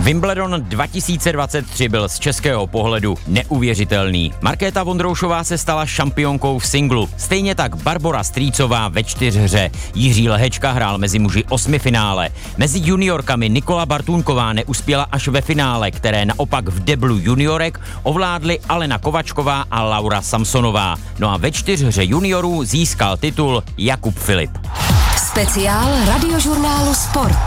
Wimbledon 2023 byl z českého pohledu neuvěřitelný. Markéta Vondroušová se stala šampionkou v singlu, stejně tak Barbora Strýcová ve čtyřhře. Jiří Lehečka hrál mezi muži osmi finále. Mezi juniorkami Nikola Bartůnková neuspěla až ve finále, které naopak v deblu juniorek ovládly Alena Kovačková a Laura Samsonová. No a ve čtyřhře juniorů získal titul Jakub Filip. Speciál radiožurnálu Sport.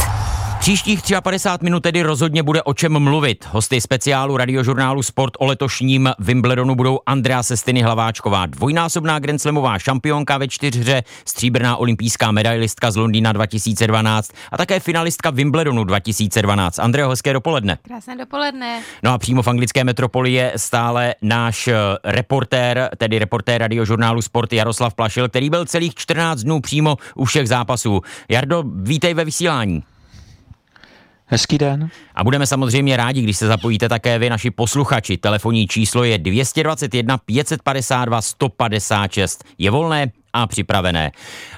Příštích 53 minut tedy rozhodně bude o čem mluvit. Hosty speciálu radiožurnálu Sport o letošním Wimbledonu budou Andrea Sestini Hlaváčková, dvojnásobná grandslamová šampionka ve čtyřhře, stříbrná olympijská medailistka z Londýna 2012 a také finalistka Wimbledonu 2012. Andreo, hezké dopoledne. Krásné dopoledne. No a přímo v anglické metropoli je stále náš reportér, tedy reportér radiožurnálu Sport Jaroslav Plašil, který byl celých 14 dnů přímo u všech zápasů. Jardo, vítej ve vysílání. Hezký den. A budeme samozřejmě rádi, když se zapojíte také vy, naši posluchači. Telefonní číslo je 221 552 156. Je volné a připravené.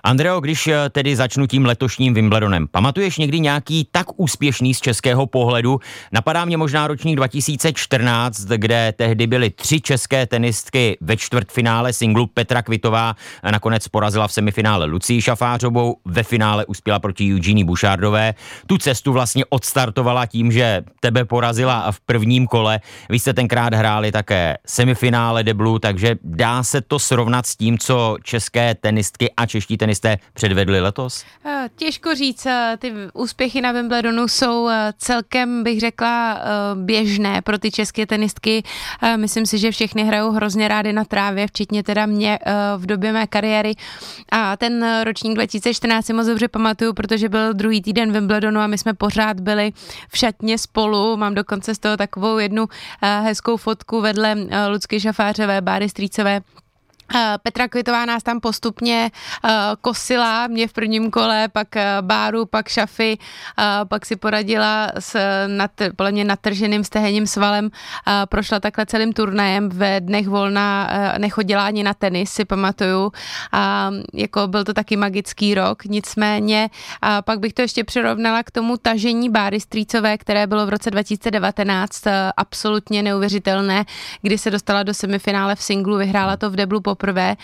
Andreo, když tedy začnu tím letošním Wimbledonem. Pamatuješ někdy nějaký tak úspěšný z českého pohledu? Napadá mě možná ročník 2014, kde tehdy byly tři české tenistky ve čtvrtfinále singlu. Petra Kvitová nakonec porazila v semifinále Lucii Šafářovou, ve finále uspěla proti Eugenii Bouchardové. Tu cestu vlastně odstartovala tím, že tebe porazila v prvním kole. Vy jste tenkrát hráli také semifinále deblu, takže dá se to srovnat s tím, co české tenistky a čeští tenisté předvedli letos? Těžko říct, ty úspěchy na Wimbledonu jsou celkem, bych řekla, běžné pro ty české tenistky. Myslím si, že všechny hrajou hrozně rády na trávě, včetně teda mě v době mé kariéry. A ten ročník 2014 si moc dobře pamatuju, protože byl druhý týden Wimbledonu a my jsme pořád byli v šatně spolu. Mám dokonce z toho takovou jednu hezkou fotku vedle Lucky Šafářové, Báry Strýcové. Petra Kvitová nás tam postupně kosila, mě v prvním kole, pak Báru, pak Šafy, pak si poradila s natrženým stehenním svalem, prošla takhle celým turnajem, ve dnech volna nechodila ani na tenis, si pamatuju, a jako byl to taky magický rok, nicméně pak bych to ještě přirovnala k tomu tažení Báry Strýcové, které bylo v roce 2019 absolutně neuvěřitelné, kdy se dostala do semifinále v singlu, vyhrála to v deblu poprvé.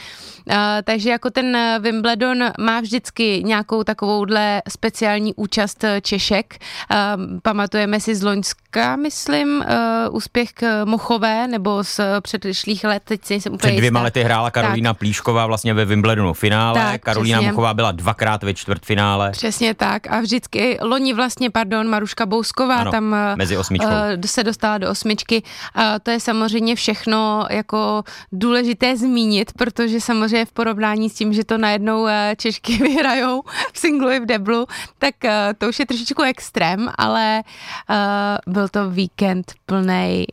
Takže jako ten Wimbledon má vždycky nějakou takovouhle speciální účast Češek. Pamatujeme si z loňska, myslím, úspěch Muchové, nebo z předešlých let. Před dvěma lety hrála Karolína Plíšková vlastně ve Wimbledonu finále. Tak, Karolína přesně. Muchová byla dvakrát ve čtvrtfinále. Přesně tak. A vždycky loni vlastně, Maruška Bouzková, ano, tam mezi se dostala do osmičky. To je samozřejmě všechno jako důležité zmínit, protože samozřejmě v porovnání s tím, že to najednou Češky vyhrajou v singlu i v deblu, tak to už je trošičku extrém, ale byl to víkend plnej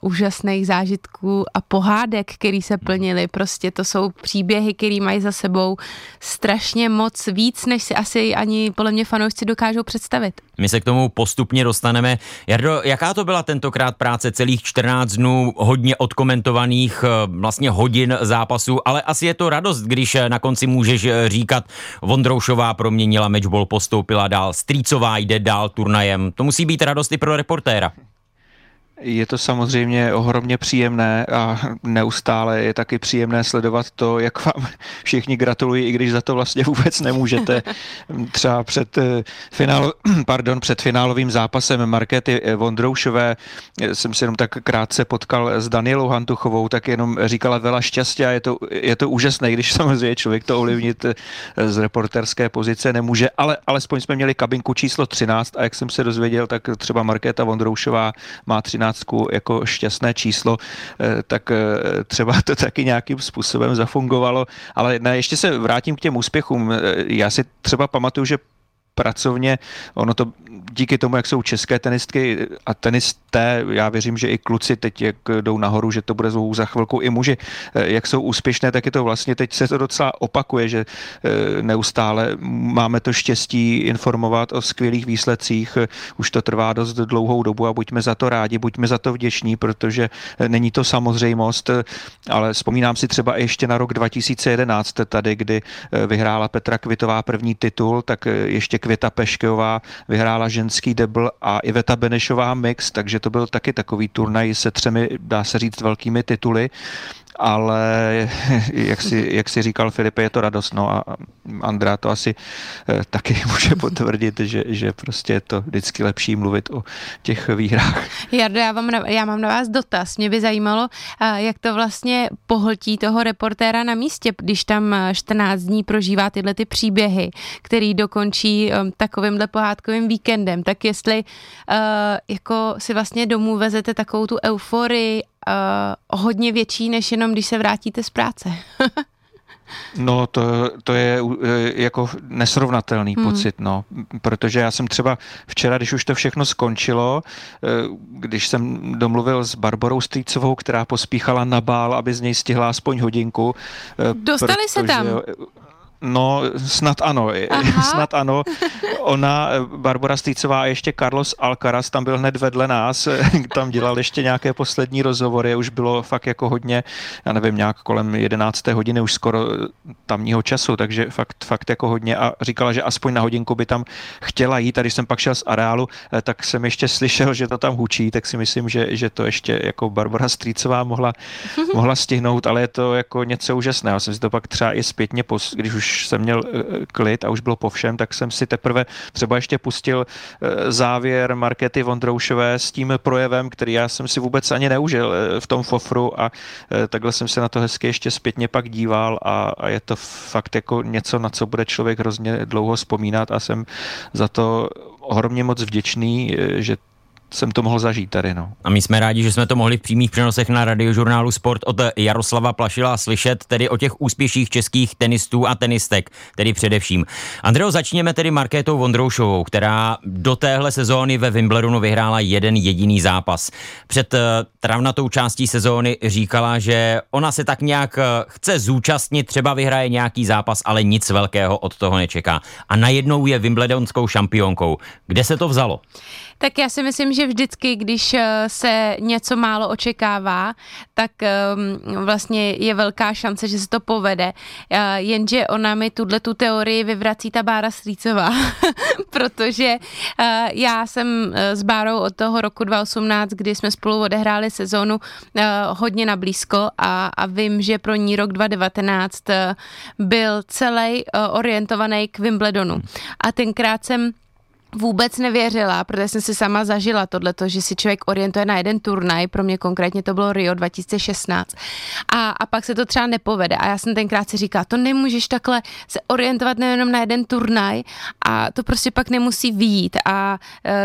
úžasných zážitků a pohádek, který se plnily. Prostě to jsou příběhy, který mají za sebou strašně moc víc, než si asi ani podle mě fanoušci dokážou představit. My se k tomu postupně dostaneme. Jardo, jaká to byla tentokrát práce celých 14 dnů, hodně odkomentovaných vlastně hodin zápasů, ale asi je to radost, když na konci můžeš říkat: Vondroušová proměnila matchball, postoupila dál, Strýcová jde dál turnajem. To musí být radost i pro reportéra. Je to samozřejmě ohromně příjemné a neustále je taky příjemné sledovat to, jak vám všichni gratulují, i když za to vlastně vůbec nemůžete. Třeba před finálovým zápasem Markéty Vondroušové jsem se jenom tak krátce potkal s Danielou Hantuchovou, tak jenom říkala vela šťastí a je to úžasné, když samozřejmě člověk to ovlivnit z reporterské pozice nemůže, ale alespoň jsme měli kabinku číslo 13 a jak jsem se dozvěděl, tak třeba Markéta Vondroušová má 13 jako šťastné číslo, tak třeba to taky nějakým způsobem zafungovalo. Ale ještě se vrátím k těm úspěchům. Já si třeba pamatuju, že pracovně, ono to díky tomu, jak jsou české tenistky a tenisté, já věřím, že i kluci teď, jak jdou nahoru, že to bude za chvilku i muži, jak jsou úspěšné, tak je to vlastně, teď se to docela opakuje, že neustále máme to štěstí informovat o skvělých výsledcích, už to trvá dost dlouhou dobu a buďme za to rádi, buďme za to vděční, protože není to samozřejmost, ale vzpomínám si třeba ještě na rok 2011 tady, kdy vyhrála Petra Kvitová první titul, tak ještě Květa Peschkeová vyhrála vyhrála ženský double a Iveta Benešová mix, takže to byl taky takový turnaj se třemi, dá se říct, velkými tituly, ale jak si říkal Filipe, je to radost, no a Andrea to asi taky může potvrdit, že prostě je to vždycky lepší mluvit o těch výhrách. Jardo, já mám na vás dotaz, mě by zajímalo, jak to vlastně pohltí toho reportéra na místě, když tam 14 dní prožívá tyhle ty příběhy, který dokončí takovýmhle pohádkovým víkendem, tak jestli jako si vlastně domů vezete takovou tu euforii hodně větší, než jenom když se vrátíte z práce. No to je jako nesrovnatelný pocit, no, protože já jsem třeba včera, když už to všechno skončilo, když jsem domluvil s Barborou Strýcovou, která pospíchala na bál, aby z něj stihla aspoň hodinku. Dostali se tam. No, snad ano. Aha. Snad ano. Ona, Barbora Strýcová a ještě Carlos Alcaraz, tam byl hned vedle nás, tam dělal ještě nějaké poslední rozhovory, už bylo fakt jako hodně, já nevím, nějak kolem 11. hodiny už skoro tamního času, takže fakt jako hodně a říkala, že aspoň na hodinku by tam chtěla jít a když jsem pak šel z areálu, tak jsem ještě slyšel, že to tam hučí, tak si myslím, že to ještě jako Barbora Strýcová mohla stihnout, ale je to jako něco úžasného. Já jsem si to pak třeba i zpětně, když už jsem měl klid a už bylo po všem, tak jsem si teprve třeba ještě pustil závěr Markéty Vondroušové s tím projevem, který já jsem si vůbec ani neužil v tom fofru a takhle jsem se na to hezky ještě zpětně pak díval a je to fakt jako něco, na co bude člověk hrozně dlouho vzpomínat a jsem za to ohromně moc vděčný, že jsem to mohl zažít tady, no. A my jsme rádi, že jsme to mohli v přímých přenosech na Radiožurnálu Sport od Jaroslava Plašila slyšet, tedy o těch úspěších českých tenistů a tenistek, tedy především. Andreo, začněme tedy Markétou Vondroušovou, která do téhle sezóny ve Wimbledonu vyhrála jeden jediný zápas. Před travnatou částí sezóny říkala, že ona se tak nějak chce zúčastnit, třeba vyhraje nějaký zápas, ale nic velkého od toho nečeká. A najednou je wimbledonskou šampionkou. Kde se to vzalo? Tak já si myslím, že vždycky, když se něco málo očekává, tak vlastně je velká šance, že se to povede. Jenže ona mi tu teorii vyvrací ta Bára Strýcová, protože já jsem s Bárou od toho roku 2018, kdy jsme spolu odehráli sezónu, hodně nablízko a vím, že pro ní rok 2019 byl celý orientovaný k Wimbledonu. A tenkrát jsem vůbec nevěřila, protože jsem si sama zažila tohleto, že si člověk orientuje na jeden turnaj, pro mě konkrétně to bylo Rio 2016 a pak se to třeba nepovede a já jsem tenkrát si říkala, to nemůžeš takhle se orientovat nejenom na jeden turnaj a to prostě pak nemusí vyjít a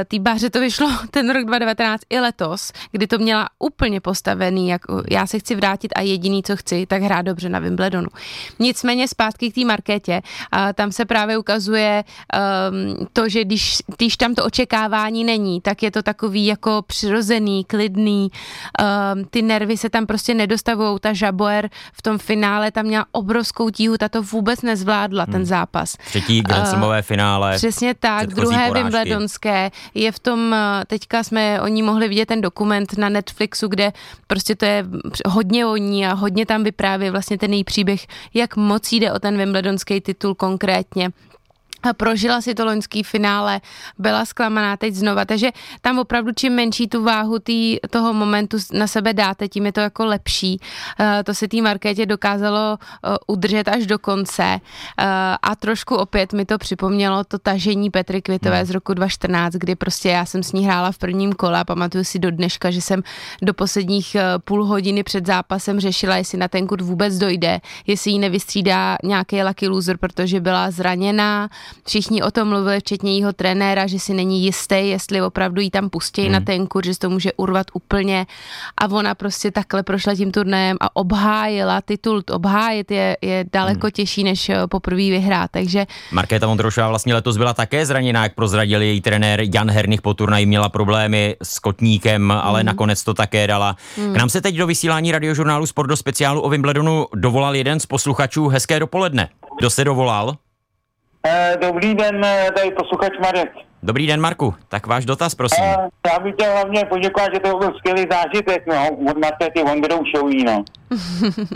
tý Báře to vyšlo ten rok 2019 i letos, kdy to měla úplně postavený, jak já se chci vrátit a jediný, co chci, tak hrát dobře na Wimbledonu. Nicméně zpátky k té Markétě, tam se právě ukazuje to, že když tam to očekávání není, tak je to takový jako přirozený, klidný, ty nervy se tam prostě nedostavujou, ta Žaboer v tom finále tam měla obrovskou tíhu, ta to vůbec nezvládla, ten zápas. Třetí Grand Slamové finále. Přesně tak, druhé wimbledonské, je v tom, teďka jsme o ní mohli vidět ten dokument na Netflixu, kde prostě to je hodně o ní a hodně tam vypráví vlastně ten její příběh, jak moc jde o ten wimbledonský titul konkrétně. A prožila si to loňský finále, byla zklamaná teď znova, takže tam opravdu čím menší tu váhu toho momentu na sebe dáte, tím je to jako lepší. To se té Markétě dokázalo udržet až do konce a trošku opět mi to připomnělo to tažení Petry Kvitové z roku 2014, kdy prostě já jsem s ní hrála v prvním kole a pamatuju si do dneška, že jsem do posledních půl hodiny před zápasem řešila, jestli na ten kurt vůbec dojde, jestli jí nevystřídá nějaký lucky loser, protože byla zraněná. Všichni o tom mluvili, včetně jeho trenéra, že si není jistý, jestli opravdu jí tam pustí na ten kurz, že to může urvat úplně a ona prostě takhle prošla tím turnajem a obhájila titul. Obhájit je daleko těžší, než poprvé vyhrát, takže... Markéta Vondroušová vlastně letos byla také zraněná, jak prozradil její trenér Jan Hernych po turnaji, měla problémy s kotníkem, ale nakonec to také dala. K nám se teď do vysílání Radiožurnálu Sport do speciálu o Wimbledonu dovolal jeden z posluchačů. Hezké dopoledne. Kdo se dovolal? Dobrý den, tady posluchač Marek. Dobrý den, Marku. Tak váš dotaz, prosím. Já bych chtěl hlavně poděkovat, že to byl skvělý zážitek, no, od Markéty Vondroušový, no.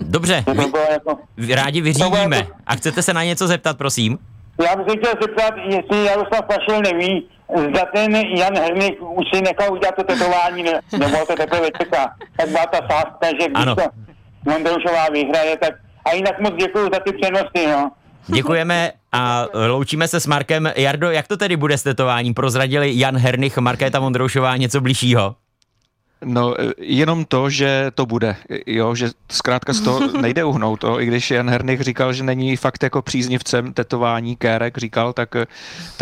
Dobře, to bylo jako... rádi vyřídíme. A chcete se na něco zeptat, prosím? Já bych se chtěl zeptat, jestli Jaroslav Plašil neví, zda ten Jan Hernych už si nechal udělat to tetování, nebo to teprve čeká. Tak byla ta sázka, že když to Vondroušová vyhraje, tak a jinak moc děkuju za ty přenosy, no. Děkujeme a loučíme se s Markem. Jardo, jak to tedy bude s tetováním? Prozradili Jan Hernych, Markéta Vondroušová něco bližšího? No, jenom to, že to bude, jo, že zkrátka z toho nejde uhnout, to, i když Jan Hernych říkal, že není fakt jako příznivcem tetování kérek, říkal, tak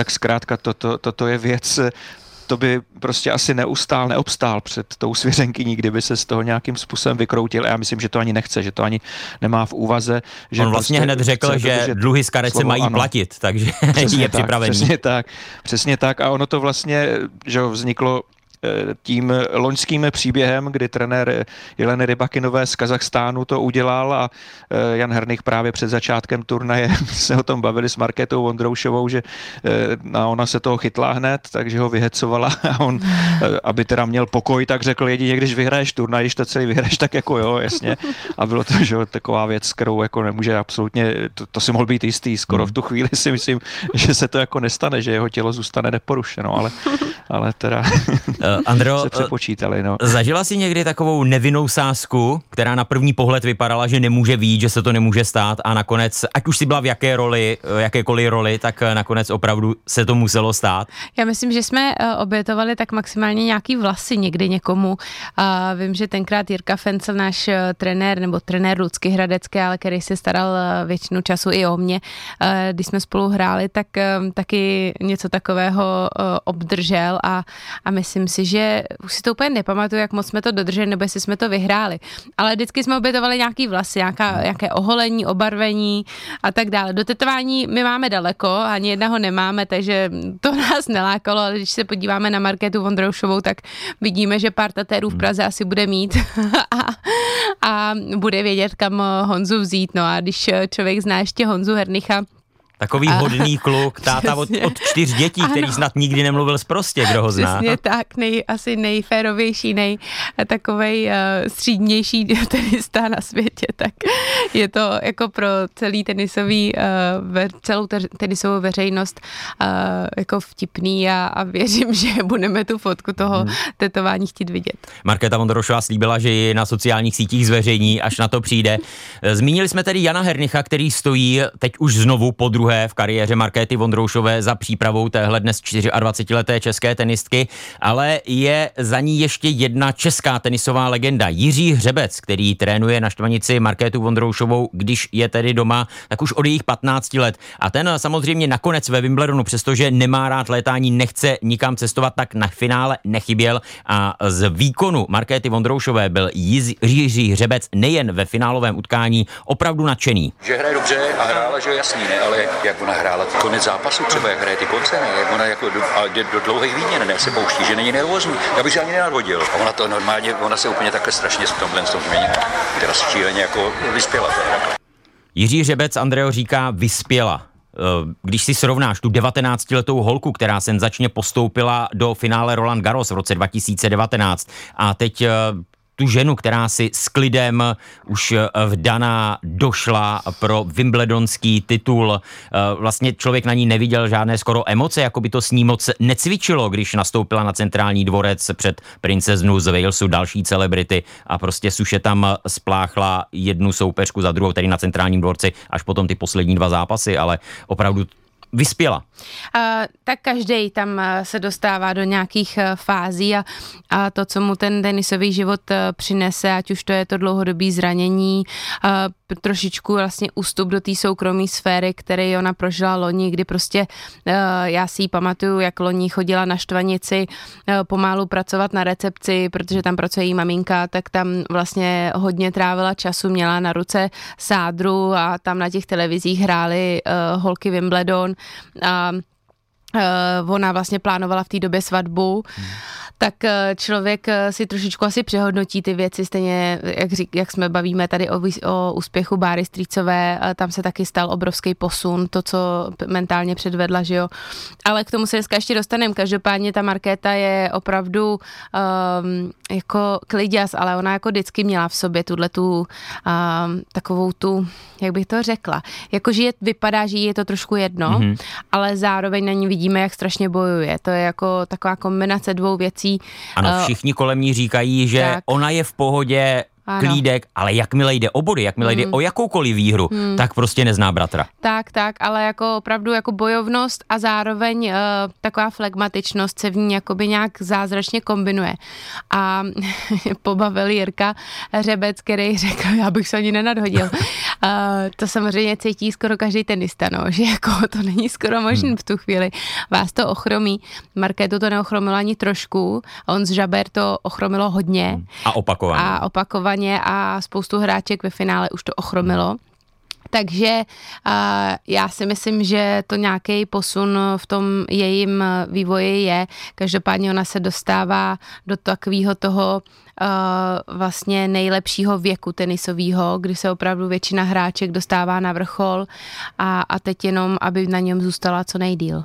zkrátka toto je věc, to by prostě asi neobstál před tou svěřenkyní, kdyby se z toho nějakým způsobem vykroutil. A já myslím, že to ani nechce, že to ani nemá v úvaze. Že on vlastně prostě hned řekl, že dluhy z karet se mají platit, takže přesně je připravený. Přesně tak. A ono to vlastně, že vzniklo tím loňským příběhem, kdy trenér Jeleny Rybakinové z Kazachstánu to udělal a Jan Hernych právě před začátkem turnaje se o tom bavili s Markétou Vondroušovou, že a ona se toho chytla hned, takže ho vyhecovala a on, aby teda měl pokoj, tak řekl jedině, když vyhraješ turnaj, když to celý vyhraješ, tak jako jo, jasně. A bylo to, že taková věc, kterou jako nemůže absolutně, to si mohl být jistý, skoro v tu chvíli si myslím, že se to jako nestane, že jeho tělo zůstane neporušeno, ale teda Andro, no. Zažila jsi někdy takovou nevinnou sázku, která na první pohled vypadala, že nemůže vyjít, že se to nemůže stát a nakonec, ať už jsi byla v jakékoliv roli, tak nakonec opravdu se to muselo stát? Já myslím, že jsme obětovali tak maximálně nějaký vlasy někdy někomu. Vím, že tenkrát Jirka Fencel, náš trenér, nebo trenér Lucky Hradecké, ale který se staral většinu času i o mě, když jsme spolu hráli, tak taky něco takového obdržel a myslím si, že už si to úplně nepamatuju, jak moc jsme to dodrželi, nebo jestli jsme to vyhráli. Ale vždycky jsme obětovali nějaký vlasy, nějaké oholení, obarvení a tak dále. Do tetování my máme daleko, ani jednoho nemáme, takže to nás nelákalo, ale když se podíváme na Markétu Vondroušovou, tak vidíme, že pár tatérů v Praze asi bude mít a bude vědět, kam Honzu vzít. No a když člověk zná ještě Honzu Hernicha, takový hodný kluk, táta od 4 dětí, ano, který snad nikdy nemluvil sprostě, kdo ho zná. Přesně tak, asi nejférovější, takovej střídnější tenista na světě, tak je to jako pro celou tenisovou veřejnost jako vtipný a věřím, že budeme tu fotku toho tetování chtít vidět. Markéta Vondroušová slíbila, že ji na sociálních sítích zveřejní, až na to přijde. Zmínili jsme tedy Jana Hernicha, který stojí teď už znovu po druhé v kariéře Markéty Vondroušové za přípravou téhle dnes 24leté české tenistky, ale je za ní ještě jedna česká tenisová legenda, Jiří Hřebec, který trénuje na Štvanici Markétu Vondroušovou, když je tedy doma, tak už od jejich 15 let. A ten samozřejmě nakonec ve Wimbledonu, přestože nemá rád létání, nechce nikam cestovat, tak na finále nechyběl a z výkonu Markéty Vondroušové byl Jiří Hřebec nejen ve finálovém utkání opravdu nadšený. Že hraje dobře a hrála, že jasný, ne? Ale jak ona hrála konec zápasu, třeba jak hraje ty konce, ne? Jak ona jako jde do dlouhých výměn, ne? Se pouští, že není nervózní. Já bych se ani nenadhodil. A ona to normálně, ona se úplně takhle strašně v tomhle změnila. Teda šíleně jako vyspěla. Teda. Jiří Hřebec, Andreo, říká vyspěla. Když si srovnáš tu 19-letou holku, která senzačně postoupila do finále Roland Garros v roce 2019 a teď tu ženu, která si s klidem už vdaná došla pro wimbledonský titul. Vlastně člověk na ní neviděl žádné skoro emoce, jako by to s ní moc necvičilo, když nastoupila na centrální dvorec před princeznu z Walesu, další celebrity a prostě suše tam spláchla jednu soupeřku za druhou, tedy na centrálním dvorci, až potom ty poslední 2 zápasy, ale opravdu vyspěla. Tak každej tam se dostává do nějakých fází a to, co mu ten tenisový život přinese, ať už to je to dlouhodobý zranění, trošičku vlastně ústup do té soukromé sféry, který ona prožila loni, kdy prostě já si ji pamatuju, jak loni chodila na Štvanici pomálu pracovat na recepci, protože tam pracuje její maminka, tak tam vlastně hodně trávila času, měla na ruce sádru a tam na těch televizích hrály holky Wimbledon. Ona vlastně plánovala v té době svatbu, tak člověk si trošičku asi přehodnotí ty věci, stejně jak jsme bavíme tady o úspěchu Báry Strýcové, tam se taky stal obrovský posun, to, co mentálně předvedla, že jo. Ale k tomu se dneska ještě dostaneme, každopádně ta Markéta je opravdu jako kliďas, ale ona jako vždycky měla v sobě tuhletu takovou tu, jak bych to řekla, jako že vypadá, že jí je to trošku jedno, ale zároveň na ní vidíme, jak strašně bojuje. To je jako taková kombinace dvou věcí. Ano, všichni kolem ní říkají, že tak. Ona je v pohodě, ano. Klídek, ale jakmile jde o body, jakmile jde o jakoukoliv výhru, tak prostě nezná bratra. Tak, ale jako opravdu jako bojovnost a zároveň taková flegmatičnost se v ní jakoby nějak zázračně kombinuje. A pobavil Jirka Hřebec, který řekl, já bych se ani nenadhodil. To samozřejmě cítí skoro každý tenista, no, že jako to není skoro možné v tu chvíli. Vás to ochromí. Markétu to neochromilo ani trošku, Ons Džabur to ochromilo hodně. A opakovaně. A spoustu hráček ve finále už to ochromilo. Takže já si myslím, že to nějaký posun v tom jejím vývoji je. Každopádně ona se dostává do takového toho vlastně nejlepšího věku tenisového, kdy se opravdu většina hráček dostává na vrchol a teď jenom, aby na něm zůstala co nejdýl.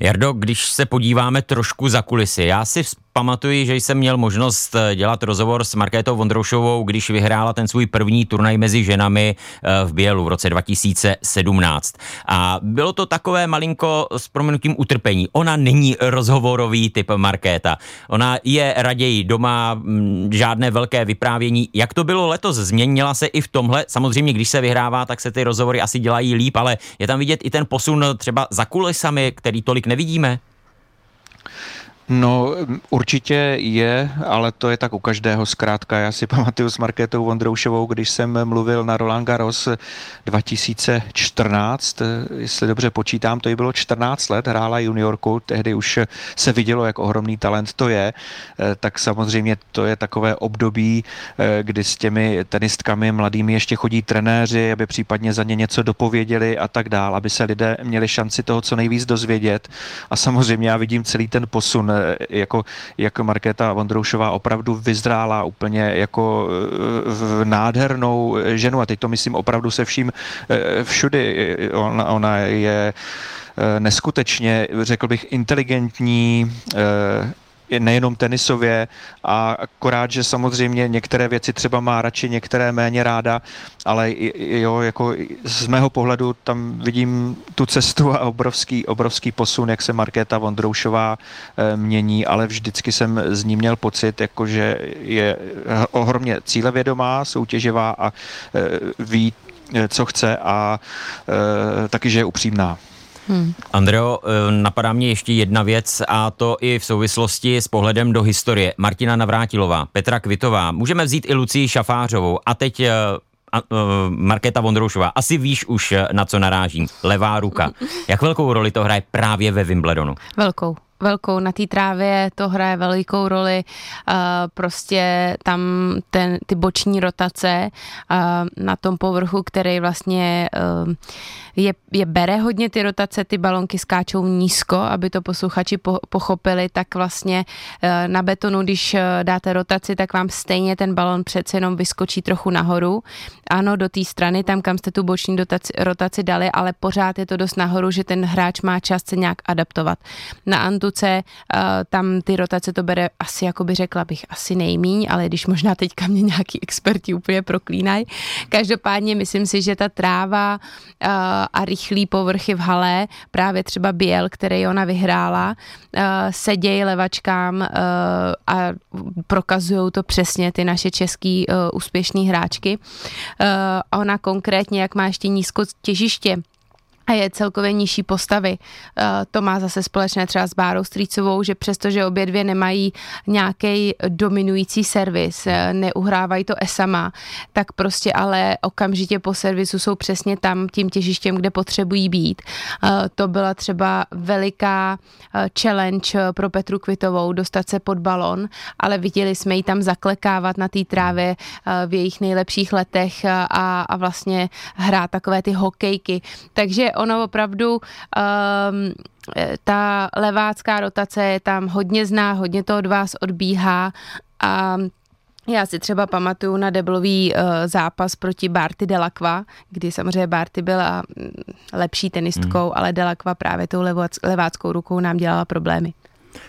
Jardo, když se podíváme trošku za kulisy, já si pamatuji, že jsem měl možnost dělat rozhovor s Markétou Vondroušovou, když vyhrála ten svůj první turnaj mezi ženami v Bielu v roce 2017. A bylo to takové malinko s prominutím utrpení. Ona není rozhovorový typ Markéta. Ona je raději doma, žádné velké vyprávění. Jak to bylo letos? Změnila se i v tomhle? Samozřejmě, když se vyhrává, tak se ty rozhovory asi dělají líp, ale je tam vidět i ten posun třeba za kulisami, který tolik nevidíme? No určitě je, ale to je tak u každého zkrátka. Já si pamatuju s Markétou Vondroušovou, když jsem mluvil na Roland Garros 2014, jestli dobře počítám, to jí bylo 14 let, hrála juniorku, tehdy už se vidělo, jak ohromný talent to je, tak samozřejmě to je takové období, kdy s těmi tenistkami mladými ještě chodí trenéři, aby případně za ně něco dopověděli a tak dál, aby se lidé měli šanci toho co nejvíc dozvědět. A samozřejmě já vidím celý ten posun, jak Markéta Vondroušová opravdu vyzrála úplně jako v nádhernou ženu a teď to myslím opravdu se vším všudy. Ona je neskutečně, řekl bych, inteligentní, nejenom tenisově a akorát, že samozřejmě některé věci třeba má radši, některé méně ráda, ale jo, jako z mého pohledu tam vidím tu cestu a obrovský posun, jak se Markéta Vondroušová mění, ale vždycky jsem z ní měl pocit, jako že je ohromně cílevědomá, soutěživá a ví, co chce a taky, že je upřímná. Andreo, napadá mě ještě jedna věc a to i v souvislosti s pohledem do historie. Martina Navrátilová, Petra Kvitová, můžeme vzít i Lucii Šafářovou a teď Markéta Vondroušová. Asi víš už, na co narážím. Levá ruka. Jak velkou roli to hraje právě ve Wimbledonu? Velkou, na té trávě to hraje velikou roli, prostě tam ty boční rotace na tom povrchu, který vlastně je bere hodně ty rotace, ty balonky skáčou nízko, aby to posluchači pochopili, tak vlastně na betonu, když dáte rotaci, tak vám stejně ten balon přece jenom vyskočí trochu nahoru, ano, do té strany, tam, kam jste tu boční rotaci dali, ale pořád je to dost nahoru, že ten hráč má čas se nějak adaptovat. Na Antu tam ty rotace to bere asi, jakoby řekla bych, asi nejmíň, ale když možná teďka mě nějaký experti úplně proklínají. Každopádně myslím si, že ta tráva a rychlý povrchy v hale, právě třeba Biel, který ona vyhrála, sedějí levačkám a prokazují to přesně ty naše český úspěšný hráčky. A ona konkrétně, jak má ještě nízko těžiště, a je celkově nižší postavy. To má zase společné třeba s Bárou Strýcovou, že přestože obě dvě nemají nějaký dominující servis, neuhrávají to esama, tak prostě ale okamžitě po servisu jsou přesně tam tím těžištěm, kde potřebují být. To byla třeba veliká challenge pro Petru Kvitovou, dostat se pod balon, ale viděli jsme ji tam zaklekávat na té trávě v jejich nejlepších letech a vlastně hrát takové ty hokejky. Takže ono opravdu ta levácká rotace je tam hodně zná, hodně to od vás odbíhá a já si třeba pamatuju na deblový zápas proti Barty Delacqua, kdy samozřejmě Barty byla lepší tenistkou, ale Delacqua právě tou leváckou rukou nám dělala problémy.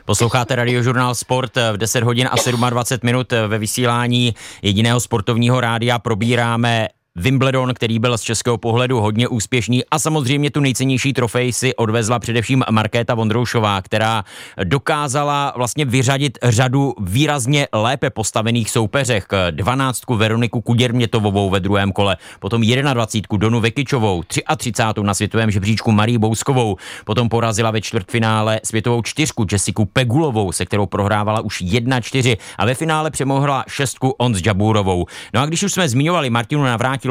Posloucháte Radiožurnál Sport v 10 hodin a 27 minut ve vysílání jediného sportovního rádia. Probíráme Wimbledon, který byl z českého pohledu hodně úspěšný a samozřejmě tu nejcennější trofej si odvezla především Markéta Vondroušová, která dokázala vlastně vyřadit řadu výrazně lépe postavených soupeřech. 12. Veroniku Kuděrmětovovou ve druhém kole, potom 21. Donu Vekičovou, 33. na světovém žebříčku Marii Bouzkovou, potom porazila ve čtvrtfinále světovou čtyřku Jessiku Pegulovou, se kterou prohrávala už 1-4 a ve finále přemohla 6. Ons Džaburovou. No a když už jsme zmiňovali Martinu Navrátilovou,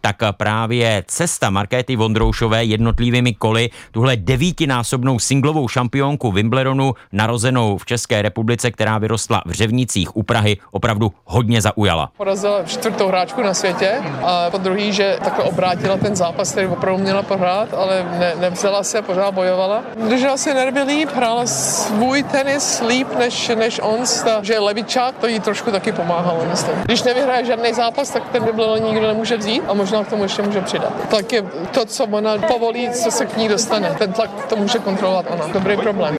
tak právě cesta Markéty Vondroušové jednotlivými koly tuhle 9násobnou singlovou šampionku Wimbledonu, narozenou v České republice, která vyrostla v Řevnicích u Prahy, opravdu hodně zaujala. Porazila 4. hráčku na světě a po druhý, že takhle obrátila ten zápas, který opravdu měla prohrát, ale nevzala se, pořád bojovala. Držela si nervy líp, hrála svůj tenis líp než on, že levičák, to jí trošku taky pomáhalo. Myslím. Když nevyhraje žádný zápas, tak ten Wimbledon nikdo nemůže vzít a možná k tomu ještě může přidat. Tak je to, co ona povolí, co se k ní dostane. Ten tlak to může kontrolovat ona. Dobrý problém.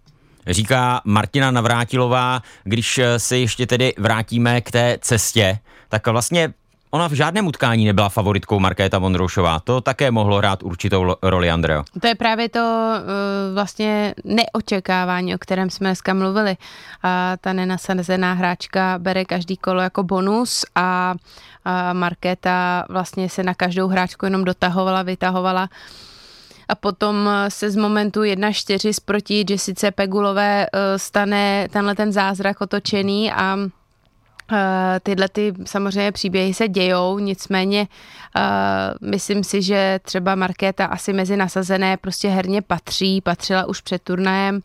Říká Martina Navrátilová. Když se ještě tedy vrátíme k té cestě, tak vlastně ona v žádném utkání nebyla favoritkou Markéta Vondroušová. To také mohlo hrát určitou roli, Andreo. To je právě to vlastně neočekávání, o kterém jsme dneska mluvili. A ta nenasazená hráčka bere každý kolo jako bonus a Markéta vlastně se na každou hráčku jenom dotahovala, vytahovala. A potom se z momentu 1-4 proti Jessice Pegulové stane tenhle ten zázrak otočený a tyhle ty samozřejmě příběhy se dějou, nicméně myslím si, že třeba Markéta asi mezi nasazené prostě herně patřila už před turnajem,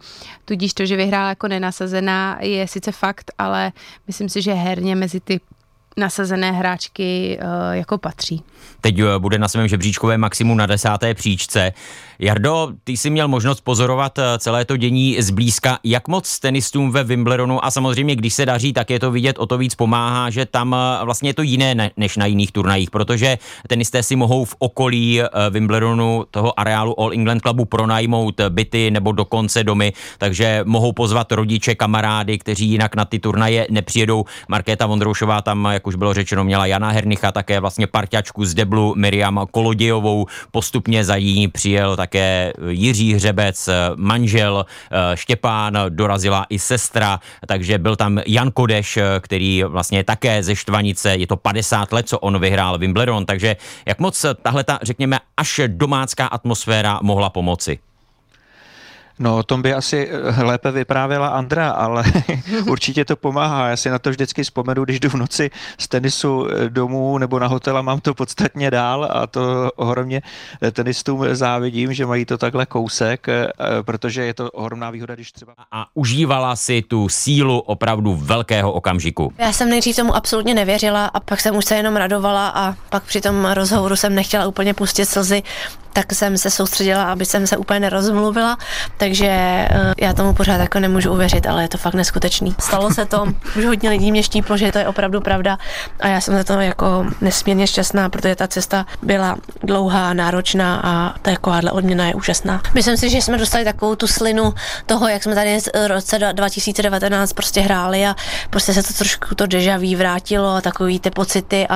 tudíž to, že vyhrála jako nenasazená, je sice fakt, ale myslím si, že herně mezi ty nasazené hráčky jako patří. Teď bude na svém žebříčkovém maximum na 10. příčce. Jardo, ty jsi měl možnost pozorovat celé to dění zblízka. Jak moc tenistům ve Wimbledonu, a samozřejmě když se daří, tak je to vidět, o to víc pomáhá, že tam vlastně je to jiné než na jiných turnajích, protože tenisté si mohou v okolí Wimbledonu, toho areálu All England Clubu, pronajmout byty nebo dokonce domy, takže mohou pozvat rodiče, kamarády, kteří jinak na ty turnaje nepřijedou. Markéta Vondroušová tam, jak už bylo řečeno, měla Jana Hernicha, také vlastně parťačku z deblu Miriam Kolodějovou, postupně za ní přijel také Jiří Hřebec, manžel Štěpán, dorazila i sestra, takže byl tam Jan Kodeš, který vlastně také ze Štvanice, je to 50 let, co on vyhrál Wimbledon, takže jak moc tahleta, řekněme, až domácká atmosféra mohla pomoci? No, o tom by asi lépe vyprávěla Andra, ale určitě to pomáhá. Já si na to vždycky vzpomenu, když jdu v noci z tenisu domů nebo na hotel a mám to podstatně dál a to ohromně tenistům závidím, že mají to takhle kousek, protože je to ohromná výhoda, když třeba... A užívala si tu sílu opravdu velkého okamžiku. Já jsem nejdřív tomu absolutně nevěřila a pak jsem už se jenom radovala a pak při tom rozhovoru jsem nechtěla úplně pustit slzy, tak jsem se soustředila, aby jsem se úplně nerozmluvila. Takže já tomu pořád jako nemůžu uvěřit, ale je to fakt neskutečný. Stalo se to, už hodně lidí mě štíplo, že to je opravdu pravda a já jsem za to jako nesmírně šťastná, protože ta cesta byla dlouhá, náročná a takováhle odměna je úžasná. Myslím si, že jsme dostali takovou tu slinu toho, jak jsme tady v roce 2019 prostě hráli a prostě se to trošku to déjà vu vrátilo a takový ty pocity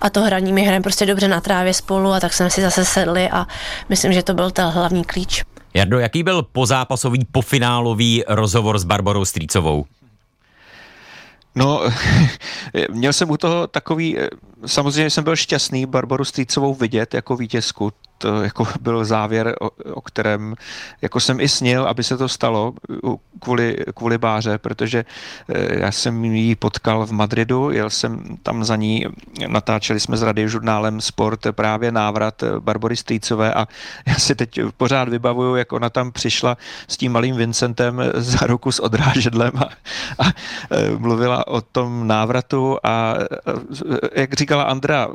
a to hraní, my hrajeme prostě dobře na trávě spolu a tak jsme si zase sedli a myslím, že to byl ten hlavní klíč. Jardo, jaký byl pozápasový, pofinálový rozhovor s Barborou Strýcovou? No, měl jsem u toho takový, samozřejmě jsem byl šťastný Barboru Strýcovou vidět jako vítězku. To jako byl závěr, o kterém jako jsem i snil, aby se to stalo kvůli Báře, protože já jsem ji potkal v Madridu, jel jsem tam za ní, natáčeli jsme s Radiožurnálem Sport právě návrat Barbory Strýcové a já si teď pořád vybavuju, jak ona tam přišla s tím malým Vincentem za ruku s odrážedlem a mluvila o tom návratu a jak říkala Andra,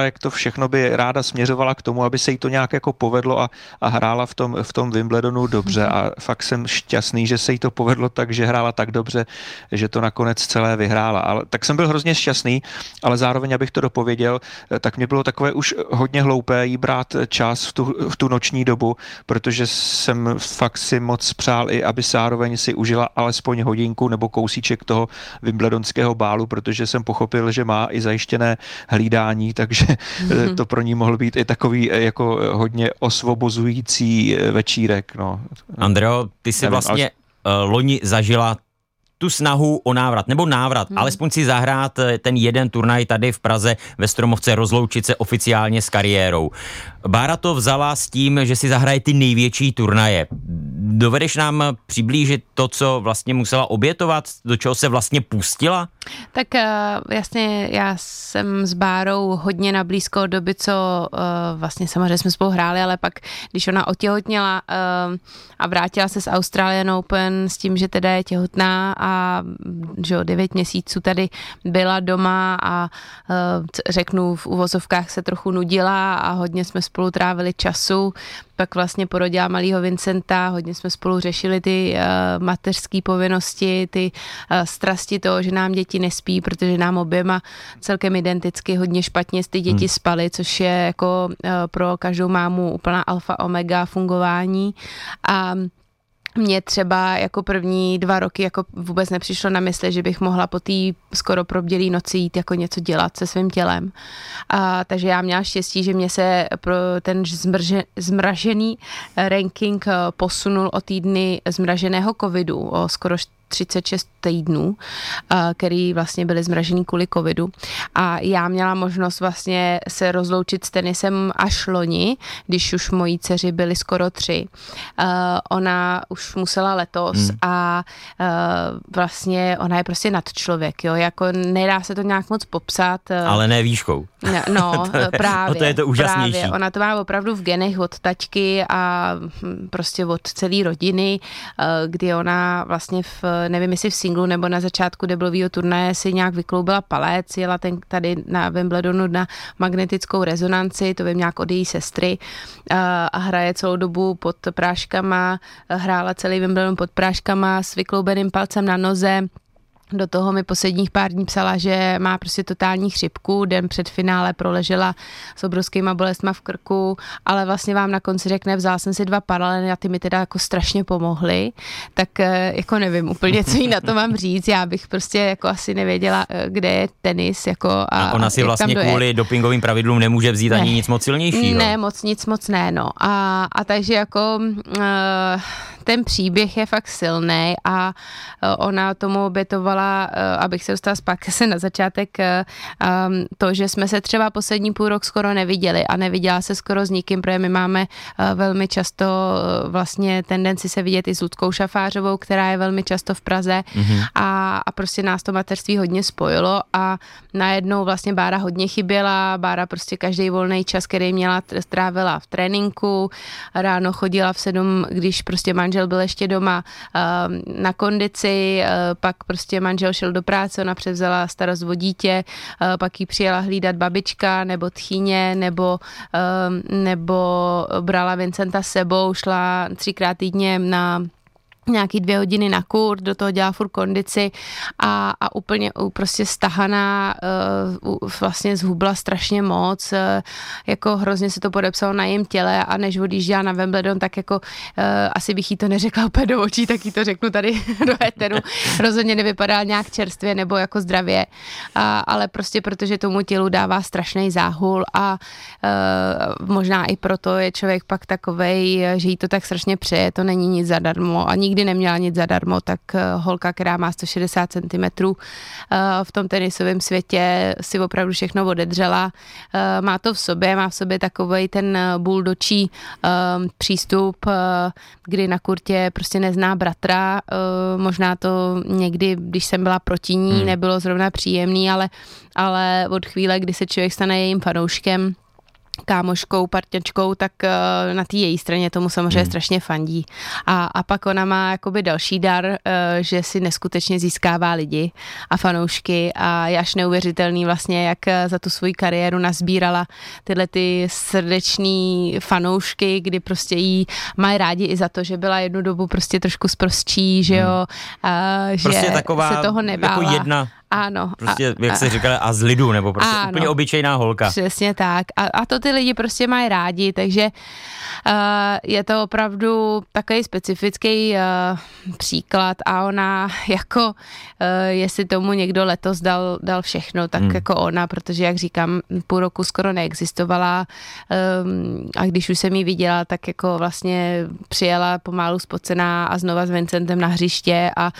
jak to všechno by ráda směřovala k tomu, aby aby se jí to nějak jako povedlo a hrála v tom Wimbledonu dobře. A fakt jsem šťastný, že se jí to povedlo tak, že hrála tak dobře, že to nakonec celé vyhrála. Ale, tak jsem byl hrozně šťastný, ale zároveň, abych to dopověděl, tak mě bylo takové už hodně hloupé jí brát čas v tu noční dobu, protože jsem fakt si moc přál i, aby zároveň si užila alespoň hodinku nebo kousíček toho wimbledonského bálu, protože jsem pochopil, že má i zajištěné hlídání, takže to pro ní mohl být i takový jako hodně osvobozující večírek. No. Andreo, ty jsi vlastně loni zažila tu snahu o návrat, nebo návrat, alespoň si zahrát ten jeden turnaj tady v Praze ve Stromovce, rozloučit se oficiálně s kariérou. Bára to vzala s tím, že si zahraje ty největší turnaje. Dovedeš nám přiblížit to, co vlastně musela obětovat, do čeho se vlastně pustila? Tak jasně, já jsem s Bárou hodně nablízko od doby, co vlastně samozřejmě jsme spolu hráli, ale pak, když ona otěhotněla a vrátila se z Australian Open s tím, že teda je těhotná a že 9 měsíců tady byla doma a řeknu v uvozovkách se trochu nudila a hodně jsme spolu trávili času, pak vlastně porodila malýho Vincenta, hodně jsme spolu řešili ty mateřské povinnosti, ty strasti toho, že nám děti nespí, protože nám oběma celkem identicky hodně špatně ty děti spaly, což je jako pro každou mámu úplná alfa omega fungování. A mně třeba jako první 2 roky jako vůbec nepřišlo na mysli, že bych mohla po té skoro probdělý noci jít jako něco dělat se svým tělem. Takže já měla štěstí, že mě se pro ten zmražený ranking posunul o týdny zmraženého covidu, o skoro 36 týdnů, který vlastně byly zmražený kvůli covidu. A já měla možnost vlastně se rozloučit s tenisem až loni, když už mojí dceři byly skoro 3. Ona už musela letos a vlastně ona je prostě nadčlověk, jo, jako nedá se to nějak moc popsat. Ale ne výškou. No, právě. To je to úžasnější. Právě. Ona to má opravdu v genech od taťky a prostě od celé rodiny, kdy ona vlastně nevím, jestli v singlu nebo na začátku deblového turnaje si nějak vykloubila palec, jela tady na Wimbledonu na magnetickou rezonanci, to vím nějak od její sestry, a hraje celou dobu pod práškama, hrála celý Wimbledon pod práškama s vykloubeným palcem na noze. Do toho mi posledních pár dní psala, že má prostě totální chřipku, den před finále proležela s obrovskýma bolestma v krku, ale vlastně vám na konci řekne, vzala jsem si 2 paraleny a ty mi teda jako strašně pomohly, tak jako nevím úplně, co jí na to mám říct, já bych prostě jako asi nevěděla, kde je tenis, jako a ona si vlastně kvůli dopingovým pravidlům nemůže vzít ani nic moc silnějšího. Ne, nic moc ne, no. A takže jako ten příběh je fakt silný a ona tomu obětovala, abych se dostala zpátky se na začátek, to, že jsme se třeba poslední půl rok skoro neviděli a neviděla se skoro s nikým, protože my máme velmi často vlastně tendenci se vidět i s Luckou Šafářovou, která je velmi často v Praze a prostě nás to mateřství hodně spojilo a najednou vlastně Bára hodně chyběla, Bára prostě každý volný čas, který měla, strávila v tréninku, ráno chodila v 7, když prostě manžel byl ještě doma na kondici, pak prostě manžel šel do práce, ona převzala starost o dítě, pak jí přijela hlídat babička nebo tchýně nebo brala Vincenta s sebou, šla 3x týdně na nějaký 2 hodiny na kurz, do toho dělá furt kondici a úplně prostě stahaná, vlastně zhubla strašně moc, jako hrozně se to podepsalo na jejím těle a než odjížděla na Wimbledon, tak jako asi bych jí to neřekla úplně do očí, tak jí to řeknu tady do éteru, rozhodně nevypadala nějak čerstvě nebo jako zdravě, ale prostě protože tomu tělu dává strašný záhul a možná i proto je člověk pak takovej, že jí to tak strašně přeje, to není nic zadarmo a nikdy neměla nic zadarmo, tak holka, která má 160 cm v tom tenisovém světě si opravdu všechno odedřela. Má to v sobě, má v sobě takovej ten buldočí přístup, kdy na kurtě prostě nezná bratra. Možná to někdy, když jsem byla proti ní, nebylo zrovna příjemný, ale od chvíle, kdy se člověk stane jejím fanouškem, kámoškou, partnerčkou, tak na té její straně tomu samozřejmě strašně fandí. A pak ona má jakoby další dar, že si neskutečně získává lidi a fanoušky a je až neuvěřitelný vlastně, jak za tu svou kariéru nazbírala tyhle ty srdeční fanoušky, kdy prostě jí mají rádi i za to, že byla jednu dobu prostě trošku sprostčí, že jo, že prostě taková, se toho nebála. Jako jedna. Ano. Prostě, jak se říkala, a z lidu, nebo prostě ano, úplně obyčejná holka. Přesně tak. A to ty lidi prostě mají rádi, takže je to opravdu takový specifický příklad a ona jako, jestli tomu někdo letos dal všechno, tak jako ona, protože jak říkám, půl roku skoro neexistovala a když už jsem ji viděla, tak jako vlastně přijela pomalu spocená a znova s Vincentem na hřiště a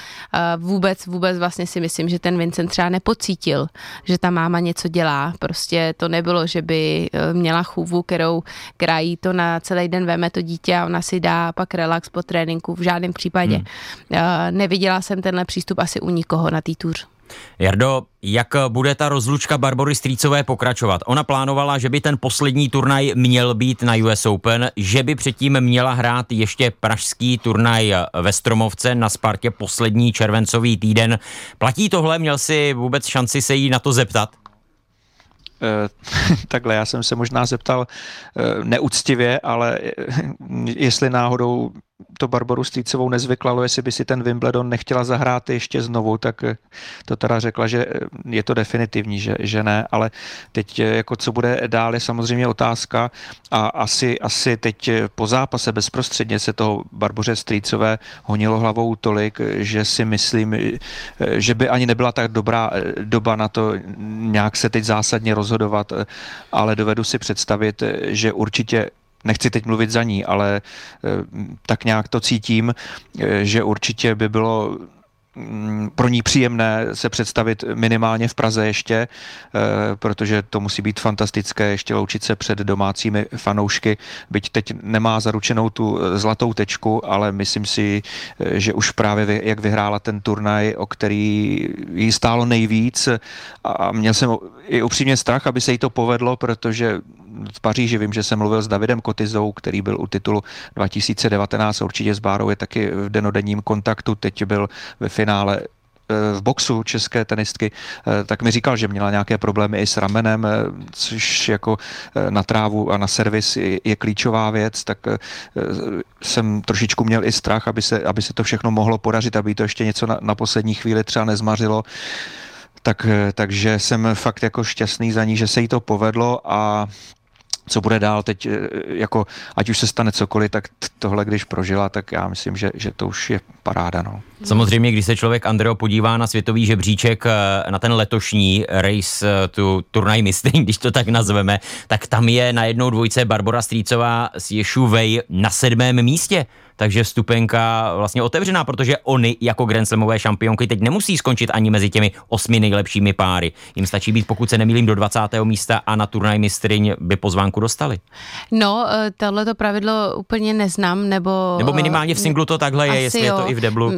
vůbec vlastně si myslím, že ten Vincent třeba nepocítil, že ta máma něco dělá. Prostě to nebylo, že by měla chůvu, kterou krají to na celý den veme to dítě a ona si dá pak relax po tréninku. V žádném případě. Neviděla jsem tenhle přístup asi u nikoho na té tuře. Jardo, jak bude ta rozlučka Barbory Strýcové pokračovat? Ona plánovala, že by ten poslední turnaj měl být na US Open, že by předtím měla hrát ještě pražský turnaj ve Stromovce na Spartě poslední červencový týden. Platí tohle? Měl jsi vůbec šanci se jí na to zeptat? Takhle, já jsem se možná zeptal neúctivě, ale jestli náhodou to Barboru Strýcovou nezvyklalo, jestli by si ten Wimbledon nechtěla zahrát ještě znovu, tak to teda řekla, že je to definitivní, že ne, ale teď jako co bude dál je samozřejmě otázka a asi teď po zápase bezprostředně se toho Barboře Strýcové honilo hlavou tolik, že si myslím, že by ani nebyla tak dobrá doba na to nějak se teď zásadně rozhodovat, ale dovedu si představit, že určitě nechci teď mluvit za ní, ale tak nějak to cítím, že určitě by bylo pro ní příjemné se představit minimálně v Praze ještě, protože to musí být fantastické ještě loučit se před domácími fanoušky. Byť teď nemá zaručenou tu zlatou tečku, ale myslím si, že už právě jak vyhrála ten turnaj, o který jí stálo nejvíc a měl jsem i upřímně strach, aby se jí to povedlo, protože v Paříži vím, že jsem mluvil s Davidem Kotizou, který byl u titulu 2019, určitě s Bárou je taky v denodenním kontaktu, teď byl ve finále v boxu české tenistky, tak mi říkal, že měla nějaké problémy i s ramenem, což jako na trávu a na servis je klíčová věc, tak jsem trošičku měl i strach, aby se to všechno mohlo podařit, aby to ještě něco na poslední chvíli třeba nezmařilo. Takže jsem fakt jako šťastný za ní, že se jí to povedlo a co bude dál teď, jako ať už se stane cokoliv, tak tohle když prožila, tak já myslím, že to už je paráda. No. Samozřejmě, když se člověk, Andreo, podívá na světový žebříček, na ten letošní race, tu turnaj mistryň, když to tak nazveme, tak tam je najednou dvojce Barbora Strýcová s Ješu Vej na 7. místě. Takže vstupenka vlastně otevřená, protože oni jako grandslamové šampionky teď nemusí skončit ani mezi těmi 8 nejlepšími páry. Jim stačí být, pokud se nemýlím, do 20. místa a na turnaj mistryň by pozvánku dostali. No, tohleto pravidlo úplně neznám, nebo minimálně v singlu to takhle je, jestli jo. Je to i v deblu.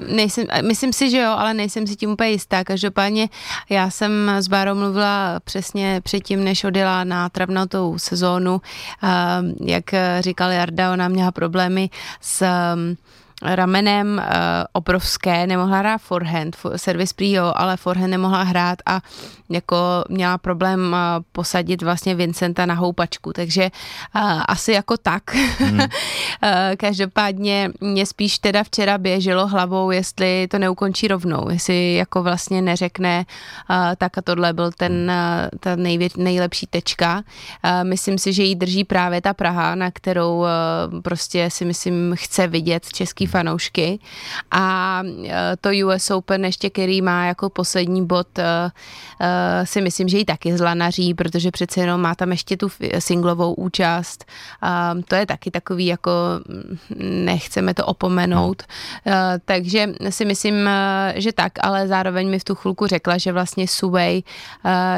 Myslím si, že jo, ale nejsem si tím úplně jistá. Každopádně já jsem s Bárou mluvila přesně předtím, než odjela na travnatou sezónu. Jak říkal Jarda, ona měla problémy s ramenem obrovské, nemohla hrát forehand, servis prio, ale forehand nemohla hrát a jako měla problém posadit vlastně Vincenta na houpačku, takže asi jako tak. Každopádně mě spíš teda včera běželo hlavou, jestli to neukončí rovnou, jestli jako vlastně neřekne tak a tohle byl ta nejlepší tečka. Myslím si, že jí drží právě ta Praha, na kterou prostě si myslím chce vidět český fanoušky a to US Open ještě, který má jako poslední bod, si myslím, že ji taky zlanaří, protože přece jenom má tam ještě tu singlovou účast. To je taky takový, jako nechceme to opomenout. Takže si myslím, že tak, ale zároveň mi v tu chvilku řekla, že vlastně Subej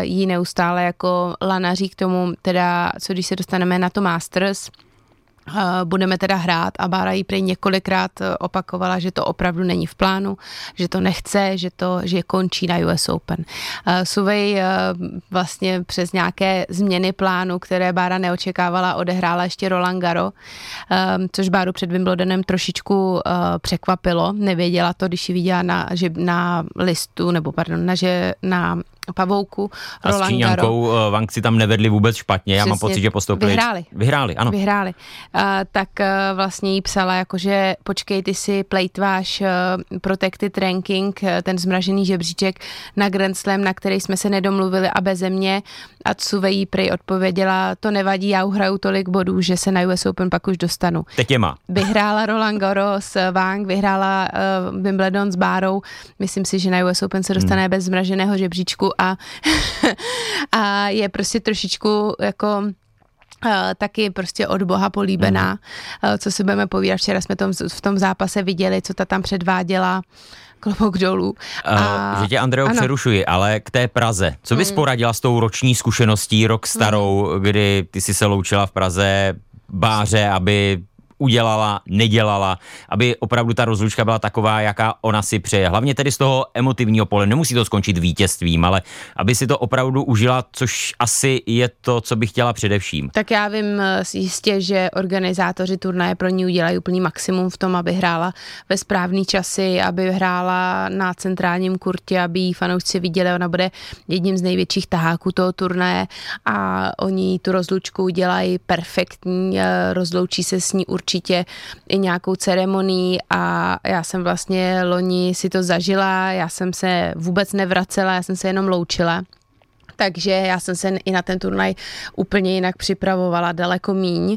ji neustále jako lanaří k tomu, teda, co když se dostaneme na to Masters, budeme teda hrát a Bára jí prej několikrát opakovala, že to opravdu není v plánu, že to nechce, že končí na US Open. Suvej vlastně přes nějaké změny plánu, které Bára neočekávala, odehrála ještě Roland Garros, což Báru před Wimbledonem trošičku překvapilo. Nevěděla to, když ji viděla na pavouku Roland Garros. A s Číňankou Wang si tam nevedli vůbec špatně. Já přesně, mám pocit, že postoupili. Vyhráli, ano. Vyhráli. Tak vlastně jí psala, jakože počkej, ty si plejtváš protected ranking, ten zmražený žebříček na Grand Slam, na který jsme se nedomluvili a beze mě. A Tsuvej jí prej odpověděla, to nevadí, já uhraju tolik bodů, že se na US Open pak už dostanu. Teď je má. Vyhrála Roland Garros s Wang, vyhrála Wimbledon s Bárou. Myslím si, že na US Open se dostane bez zmraženého žebříčku. A je prostě trošičku jako taky prostě od Boha políbená, co si budeme povídat. Včera jsme v tom zápase viděli, co ta tam předváděla, klobouk dolů. Že tě, Andreo, přerušuji, ale k té Praze. Co bys poradila s tou roční zkušeností, rok starou, kdy ty jsi se loučila v Praze Báře, aby nedělala, aby opravdu ta rozlučka byla taková, jaká ona si přeje. Hlavně tedy z toho emotivního pole. Nemusí to skončit vítězstvím, ale aby si to opravdu užila, což asi je to, co bych chtěla především. Tak já vím jistě, že organizátoři turnaje pro ní udělají úplný maximum v tom, aby hrála ve správný časy, aby hrála na centrálním kurtě, aby jí fanoušci viděli. Ona bude jedním z největších taháků toho turnaje a oni tu rozlučku udělají perfektní, rozloučí se s ní určitě i nějakou ceremonii a já jsem vlastně loni si to zažila, já jsem se vůbec nevracela, já jsem se jenom loučila. Takže já jsem se i na ten turnaj úplně jinak připravovala, daleko míň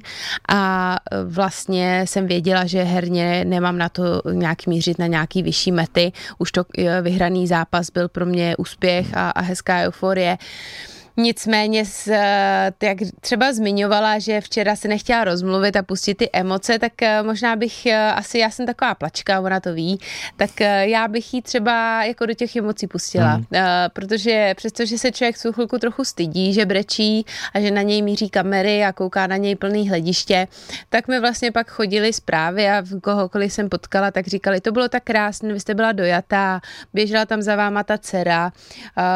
a vlastně jsem věděla, že herně nemám na to nějak mířit na nějaký vyšší mety. Už to vyhraný zápas byl pro mě úspěch a hezká euforie. Nicméně, jak třeba zmiňovala, že včera se nechtěla rozmluvit a pustit ty emoce, tak možná bych, asi já jsem taková plačka, ona to ví, tak já bych jí třeba jako do těch emocí pustila, protože přestože se člověk svou chvilku trochu stydí, že brečí a že na něj míří kamery a kouká na něj plný hlediště, tak mi vlastně pak chodily zprávy a kohokoliv jsem potkala, tak říkali, to bylo tak krásné, vy jste byla dojatá, běžela tam za váma ta dcera.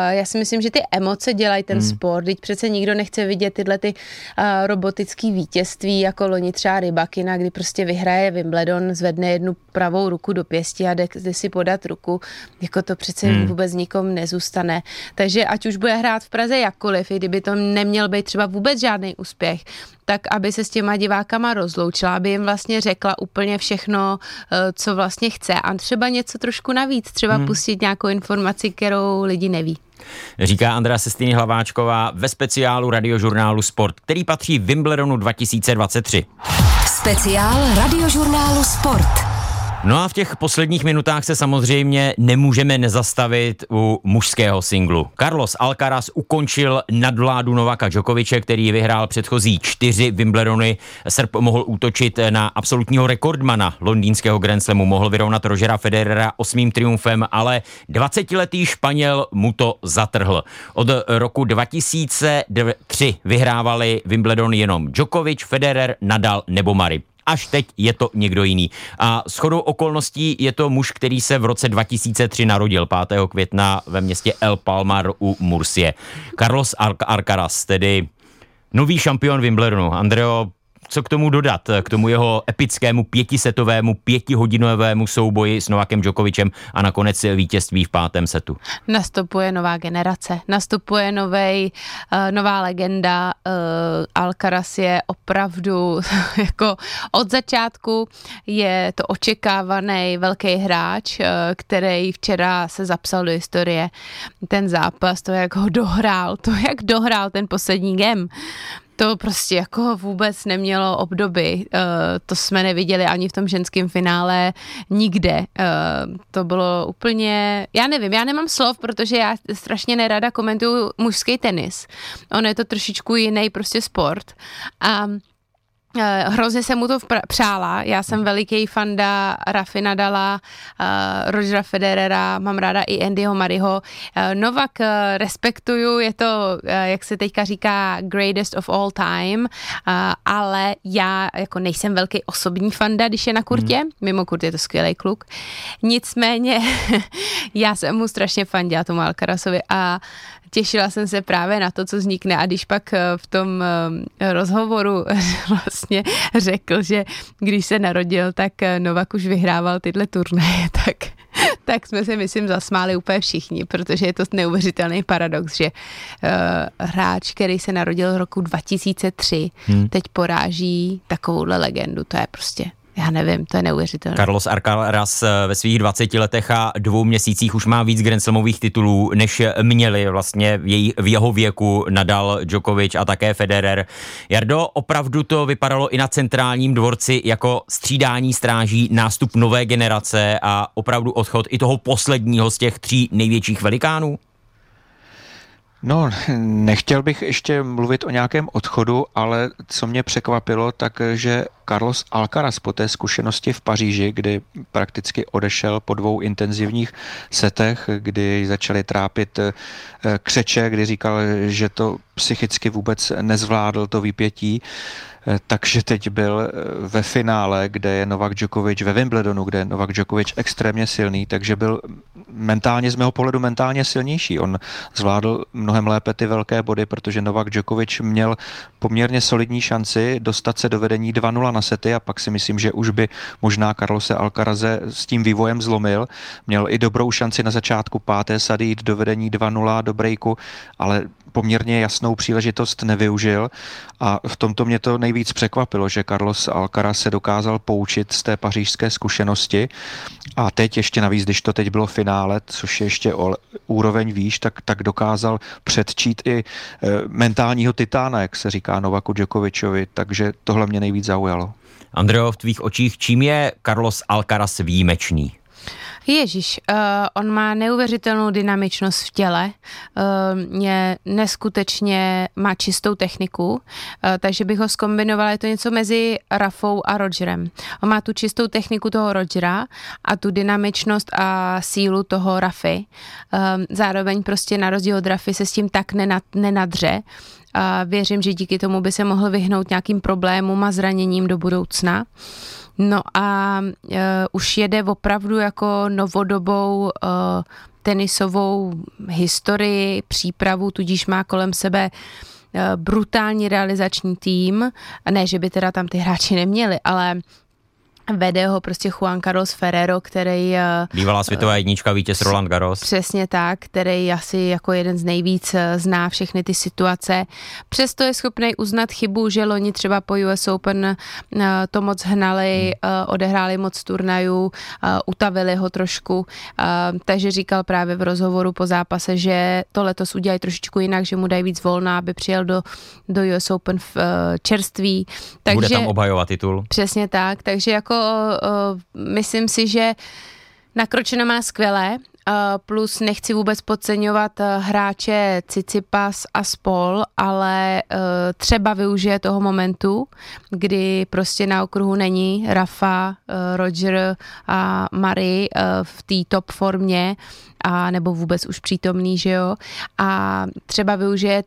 Já si myslím, že ty emoce dělají ten sport, teď přece nikdo nechce vidět tyhle ty robotický vítězství, jako loni třeba Rybakina, kdy prostě vyhraje Wimbledon, zvedne jednu pravou ruku do pěsti a jde si podat ruku, jako to přece vůbec nikom nezůstane. Takže ať už bude hrát v Praze jakkoliv, i kdyby to neměl být třeba vůbec žádný úspěch, tak aby se s těma divákama rozloučila, aby jim vlastně řekla úplně všechno, co vlastně chce a třeba něco trošku navíc, třeba pustit nějakou informaci, kterou lidi neví. Říká Andrea Sestini Hlaváčková ve speciálu radiožurnálu Sport, který patří Wimbledonu 2023. Speciál radiožurnálu Sport. No a v těch posledních minutách se samozřejmě nemůžeme nezastavit u mužského singlu. Carlos Alcaraz ukončil nadvládu Novaka Djokoviče, který vyhrál předchozí 4 Wimbledony. Srb mohl útočit na absolutního rekordmana londýnského Grand Slamu, mohl vyrovnat Rogera Federera 8. triumfem, ale 20-letý Španěl mu to zatrhl. Od roku 2003 vyhrávali Wimbledon jenom Djokovič, Federer, Nadal nebo Murray. Až teď je to někdo jiný. A shodou okolností je to muž, který se v roce 2003 narodil 5. května ve městě El Palmar u Murcie. Carlos Alcaraz, tedy nový šampion Wimbledonu. Andreo, co k tomu dodat? K tomu jeho epickému pětisetovému, pětihodinovému souboji s Novakem Djokovičem a nakonec vítězství v 5. setu. Nastupuje nová generace, nastupuje nová legenda. Alcaraz je opravdu jako od začátku je to očekávaný velký hráč, který včera se zapsal do historie. Ten zápas, to, jak dohrál ten poslední game. To prostě jako vůbec nemělo obdoby, to jsme neviděli ani v tom ženském finále nikde, to bylo úplně, já nevím, já nemám slov, protože já strašně nerada komentuju mužský tenis, on je to trošičku jiný prostě sport a Hrozně jsem mu to přála, já jsem veliký fanda Rafi Nadala, Rogera Federera, mám ráda i Andyho Murrayho. Novak respektuju, je to, jak se teďka říká, greatest of all time, ale já jako nejsem velký osobní fanda, když je na kurtě, mimo kurt je to skvělý kluk. Nicméně já jsem mu strašně fandila, tomu Alcarazovi, a těšila jsem se právě na to, co vznikne, a když pak v tom rozhovoru vlastně řekl, že když se narodil, tak Novak už vyhrával tyhle turnaje, tak jsme se, myslím, zasmáli úplně všichni, protože je to neuvěřitelný paradox, že hráč, který se narodil v roku 2003, teď poráží takovouhle legendu, to je prostě... Já nevím, to je neuvěřitelné. Carlos Alcaraz ve svých 20 letech a 2 měsících už má víc grandslamových titulů, než měli vlastně v jeho věku Nadal, Djokovic a také Federer. Jardo, opravdu to vypadalo i na centrálním dvorci jako střídání stráží, nástup nové generace a opravdu odchod i toho posledního z těch 3 největších velikánů? No, nechtěl bych ještě mluvit o nějakém odchodu, ale co mě překvapilo, takže Carlos Alcaraz po té zkušenosti v Paříži, kdy prakticky odešel po 2 intenzivních setech, kdy začaly trápit křeče, kdy říkal, že to psychicky vůbec nezvládl, to výpětí, takže teď byl ve finále, kde je Novak Djokovic, ve Wimbledonu, kde je Novak Djokovic extrémně silný, takže byl mentálně, z mého pohledu mentálně silnější. On zvládl mnohem lépe ty velké body, protože Novak Djokovic měl poměrně solidní šanci dostat se do vedení 2-0 na sety a pak si myslím, že už by možná Carlose Alcaraze s tím vývojem zlomil. Měl i dobrou šanci na začátku 5. sady jít do vedení 2-0 do breaku, ale poměrně jasnou příležitost nevyužil a v tomto mě to nejvíc překvapilo, že Carlos Alcaraz se dokázal poučit z té pařížské zkušenosti a teď ještě navíc, když to teď bylo finále, což je ještě o úroveň výš, tak dokázal předčít i mentálního titána, jak se říká Novaku Djokovičovi, takže tohle mě nejvíc zaujalo. Andreo, v tvých očích, čím je Carlos Alcaraz výjimečný? Ježíš, on má neuvěřitelnou dynamičnost v těle, je neskutečně, má čistou techniku, takže bych ho zkombinovala, je to něco mezi Rafou a Rogerem. On má tu čistou techniku toho Rogera a tu dynamičnost a sílu toho Rafy. Zároveň prostě na rozdíl od Rafy se s tím tak nenadře. A věřím, že díky tomu by se mohl vyhnout nějakým problémům a zraněním do budoucna. No a už jede opravdu jako novodobou tenisovou historii, přípravu, tudíž má kolem sebe brutální realizační tým. Ne, že by teda tam ty hráči neměli, ale vede ho prostě Juan Carlos Ferrero, který... Bývalá světová jednička, vítěz Roland Garros. Přesně tak, který asi jako jeden z nejvíc zná všechny ty situace. Přesto je schopný uznat chybu, že loni třeba po US Open to moc hnali, odehráli moc turnajů, utavili ho trošku, takže říkal právě v rozhovoru po zápase, že to letos udělají trošičku jinak, že mu dají víc volna, aby přijel do US Open v čerství. Takže, bude tam obhajovat titul. Přesně tak, takže jako myslím si, že nakročeno má skvělé, plus nechci vůbec podceňovat hráče Tsitsipas a spol, ale třeba využije toho momentu, kdy prostě na okruhu není Rafa, Roger a Murray v té top formě, a nebo vůbec už přítomný, že jo, a třeba využije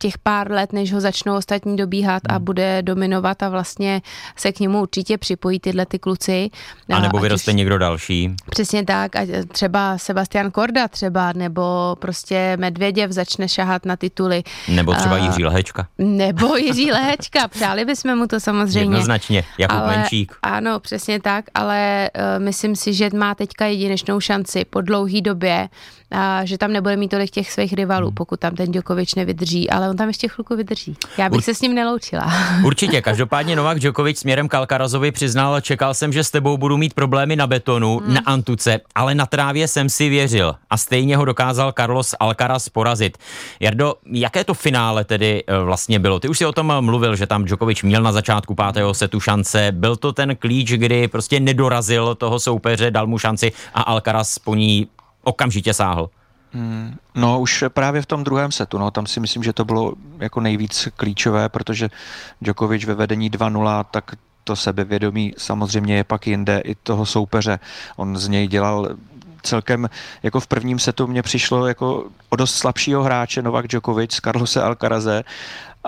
těch pár let, než ho začnou ostatní dobíhat a bude dominovat a vlastně se k němu určitě připojí tyhle ty kluci. A nebo vyroste někdo další. Přesně tak, a třeba Sebastian Korda třeba, nebo prostě Medvěděv začne šahat na tituly. Nebo třeba Jiří Lehečka. Nebo Jiří Lehečka, přáli bychom mu to samozřejmě. Jednoznačně, Jakub Menčík. Ano, přesně tak, ale myslím si, že má teďka jedinečnou šanci po dlouhý době, že tam nebude mít tolik těch svých rivalů, pokud tam ten Djokovic nevydrží, ale on tam ještě chvilku vydrží. Já bych se s ním neloučila. Určitě, každopádně Novak Djokovic směrem k Alcarazovi přiznal, čekal jsem, že s tebou budu mít problémy na betonu, na antuce, ale na trávě jsem si věřil a stejně ho dokázal Carlos Alcaraz porazit. Jardo, jaké to finále tedy vlastně bylo? Ty už si o tom mluvil, že tam Djokovic měl na začátku 5. setu šance, byl to ten klíč, kdy prostě nedorazil toho soupeře, dal mu šanci a Alcaraz po ní okamžitě sáhl. No už právě v tom druhém setu, no, tam si myslím, že to bylo jako nejvíc klíčové, protože Djokovic ve vedení 2-0, tak to sebevědomí samozřejmě je pak jinde i toho soupeře. On z něj dělal celkem, jako v prvním setu mně přišlo jako o dost slabšího hráče Novak Djokovic z Carlose Alcaraze,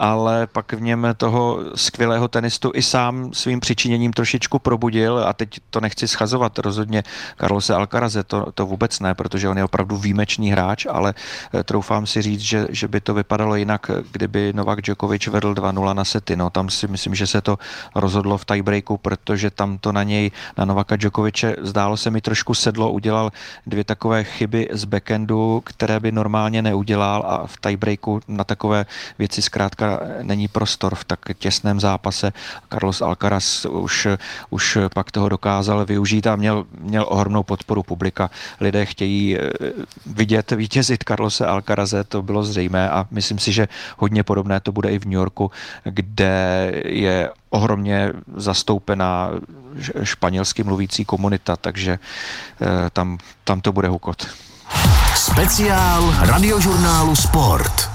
ale pak v něm toho skvělého tenistu i sám svým přičiněním trošičku probudil a teď to nechci schazovat rozhodně Carlose Alcaraze, to vůbec ne, protože on je opravdu výjimečný hráč, ale troufám si říct, že by to vypadalo jinak, kdyby Novak Djokovic vedl 2-0 na sety. No, tam si myslím, že se to rozhodlo v tiebreaku, protože tam to na něj, na Novaka Djokoviče, zdálo se mi trošku sedlo, udělal dvě takové chyby z backendu, které by normálně neudělal a v tiebreaku na takové věci zkrátka není prostor v tak těsném zápase. Carlos Alcaraz už pak toho dokázal využít a měl ohromnou podporu publika. Lidé chtějí vidět vítězit Carlose Alcaraze, to bylo zřejmé a myslím si, že hodně podobné to bude i v New Yorku, kde je ohromně zastoupená španělsky mluvící komunita, takže tam to bude hukot. Speciál radiožurnálu Sport.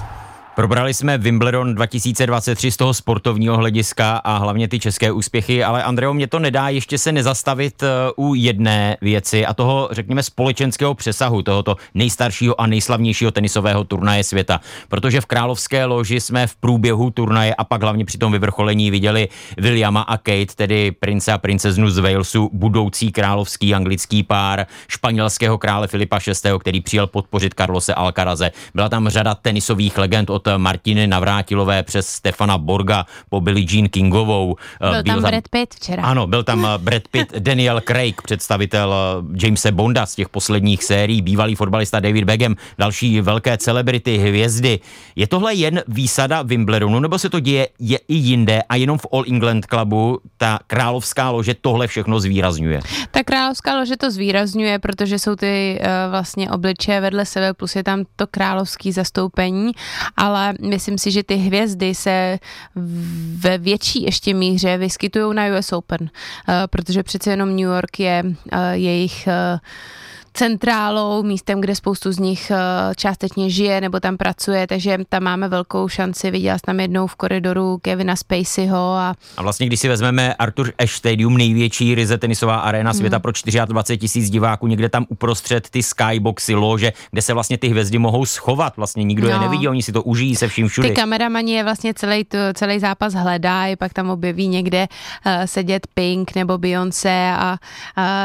Probrali jsme Wimbledon 2023 z toho sportovního hlediska a hlavně ty české úspěchy, ale Andreo, mě to nedá ještě se nezastavit u jedné věci a toho, řekněme, společenského přesahu tohoto nejstaršího a nejslavnějšího tenisového turnaje světa. Protože v královské loži jsme v průběhu turnaje a pak hlavně při tom vyvrcholení viděli Williama a Kate, tedy prince a princeznu z Walesu, budoucí královský anglický pár, španělského krále Filipa VI., který přijel podpořit Carlose Alcaraze. Byla tam řada tenisových legend od Martiny Navrátilové přes Stefana Borga po Billie Jean Kingovou. Byl tam Brad Pitt včera. Ano, byl tam Brad Pitt, Daniel Craig, představitel Jamese Bonda z těch posledních sérií, bývalý fotbalista David Beckham, další velké celebrity, hvězdy. Je tohle jen výsada Wimbledonu, nebo se to děje i jinde a jenom v All England Clubu ta královská lože tohle všechno zvýrazňuje? Ta královská lože to zvýrazňuje, protože jsou ty vlastně obličeje vedle sebe, plus je tam to královský zastoupení, ale myslím si, že ty hvězdy se ve větší ještě míře vyskytují na US Open, protože přece jenom New York je jejich centrálou, místem, kde spoustu z nich částečně žije nebo tam pracuje, takže tam máme velkou šanci. Viděla jsem tam jednou v koridoru Kevina Spaceyho. A vlastně, když si vezmeme Arthur Ashe Stadium, největší ryze tenisová aréna světa pro 24 000 diváků, někde tam uprostřed ty skyboxy, lože, kde se vlastně ty hvězdy mohou schovat, vlastně nikdo je nevidí, oni si to užijí se vším všude. Ty kameramani je vlastně celý zápas hledají, pak tam objeví někde sedět Pink nebo Beyoncé a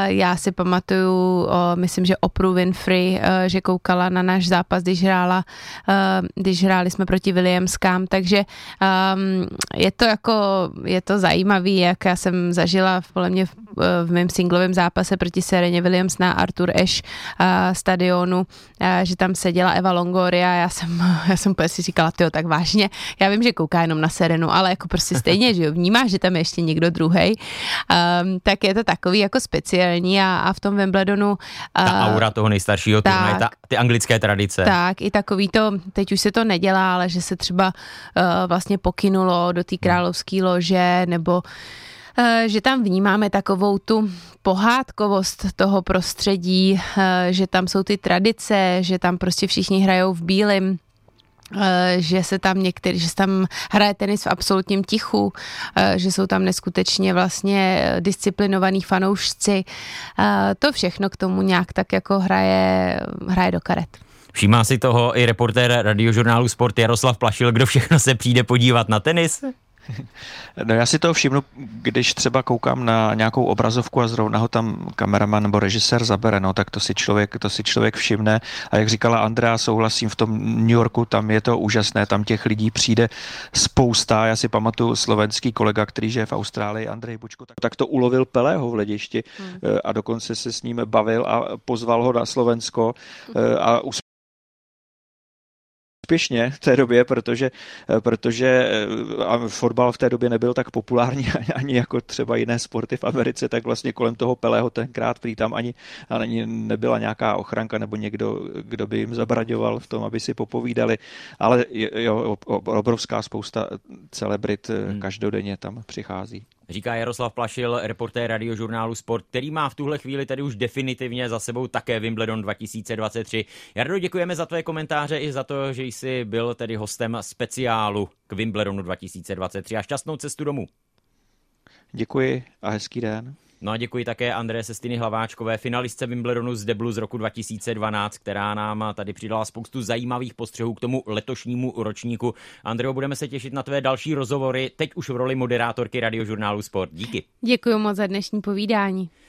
já si pamatuju, myslím, že Oprah Winfrey, že koukala na náš zápas, když hráli jsme proti Williamskám, takže je to zajímavý, jak já jsem zažila v mém singlovém zápase proti Sereně Williams na Arthur Ashe stadionu, že tam seděla Eva Longoria, já jsem si říkala, tyjo, tak vážně, já vím, že kouká jenom na Serenu, ale jako prostě stejně, že jo, vnímáš, že tam je ještě někdo druhej, tak je to takový jako speciální a v tom Wimbledonu ta aura toho nejstaršího turnaje, ty anglické tradice. Tak, i takový to, teď už se to nedělá, ale že se třeba vlastně pokynulo do té královské lože, nebo že tam vnímáme takovou tu pohádkovost toho prostředí, že tam jsou ty tradice, že tam prostě všichni hrajou v bílém, že se tam hraje tenis v absolutním tichu, že jsou tam neskutečně vlastně disciplinovaní fanoušci. To všechno k tomu nějak tak jako hraje do karet. Všímá si toho i reportér radiožurnálu Sport Jaroslav Plašil, kdo všechno se přijde podívat na tenis? No, já si toho všimnu, když třeba koukám na nějakou obrazovku a zrovna ho tam kameraman nebo režisér zabere, no, tak to si člověk všimne. A jak říkala Andrea, souhlasím, v tom New Yorku, tam je to úžasné, tam těch lidí přijde spousta. Já si pamatuju slovenský kolega, který žije v Austrálii, Andrej Bučko, tak to ulovil Pelého v ledišti a dokonce se s ním bavil a pozval ho na Slovensko a úspěšně v té době, protože fotbal v té době nebyl tak populární ani jako třeba jiné sporty v Americe, tak vlastně kolem toho Pelého tenkrát prý tam ani nebyla nějaká ochranka nebo někdo, kdo by jim zabraňoval v tom, aby si popovídali, ale jo, obrovská spousta celebrit každodenně tam přichází. říká Jaroslav Plašil, reportér radiožurnálu Sport, který má v tuhle chvíli tady už definitivně za sebou také Wimbledon 2023. Jardo, děkujeme za tvé komentáře i za to, že jsi byl tedy hostem speciálu k Wimbledonu 2023 a šťastnou cestu domů. Děkuji a hezký den. No a děkuji také André Sestiny Hlaváčkové, finalistce Wimbledonu z deblu z roku 2012, která nám tady přidala spoustu zajímavých postřehů k tomu letošnímu ročníku. Andreo, budeme se těšit na tvé další rozhovory, teď už v roli moderátorky radiožurnálu Sport. Díky. Děkuji moc za dnešní povídání.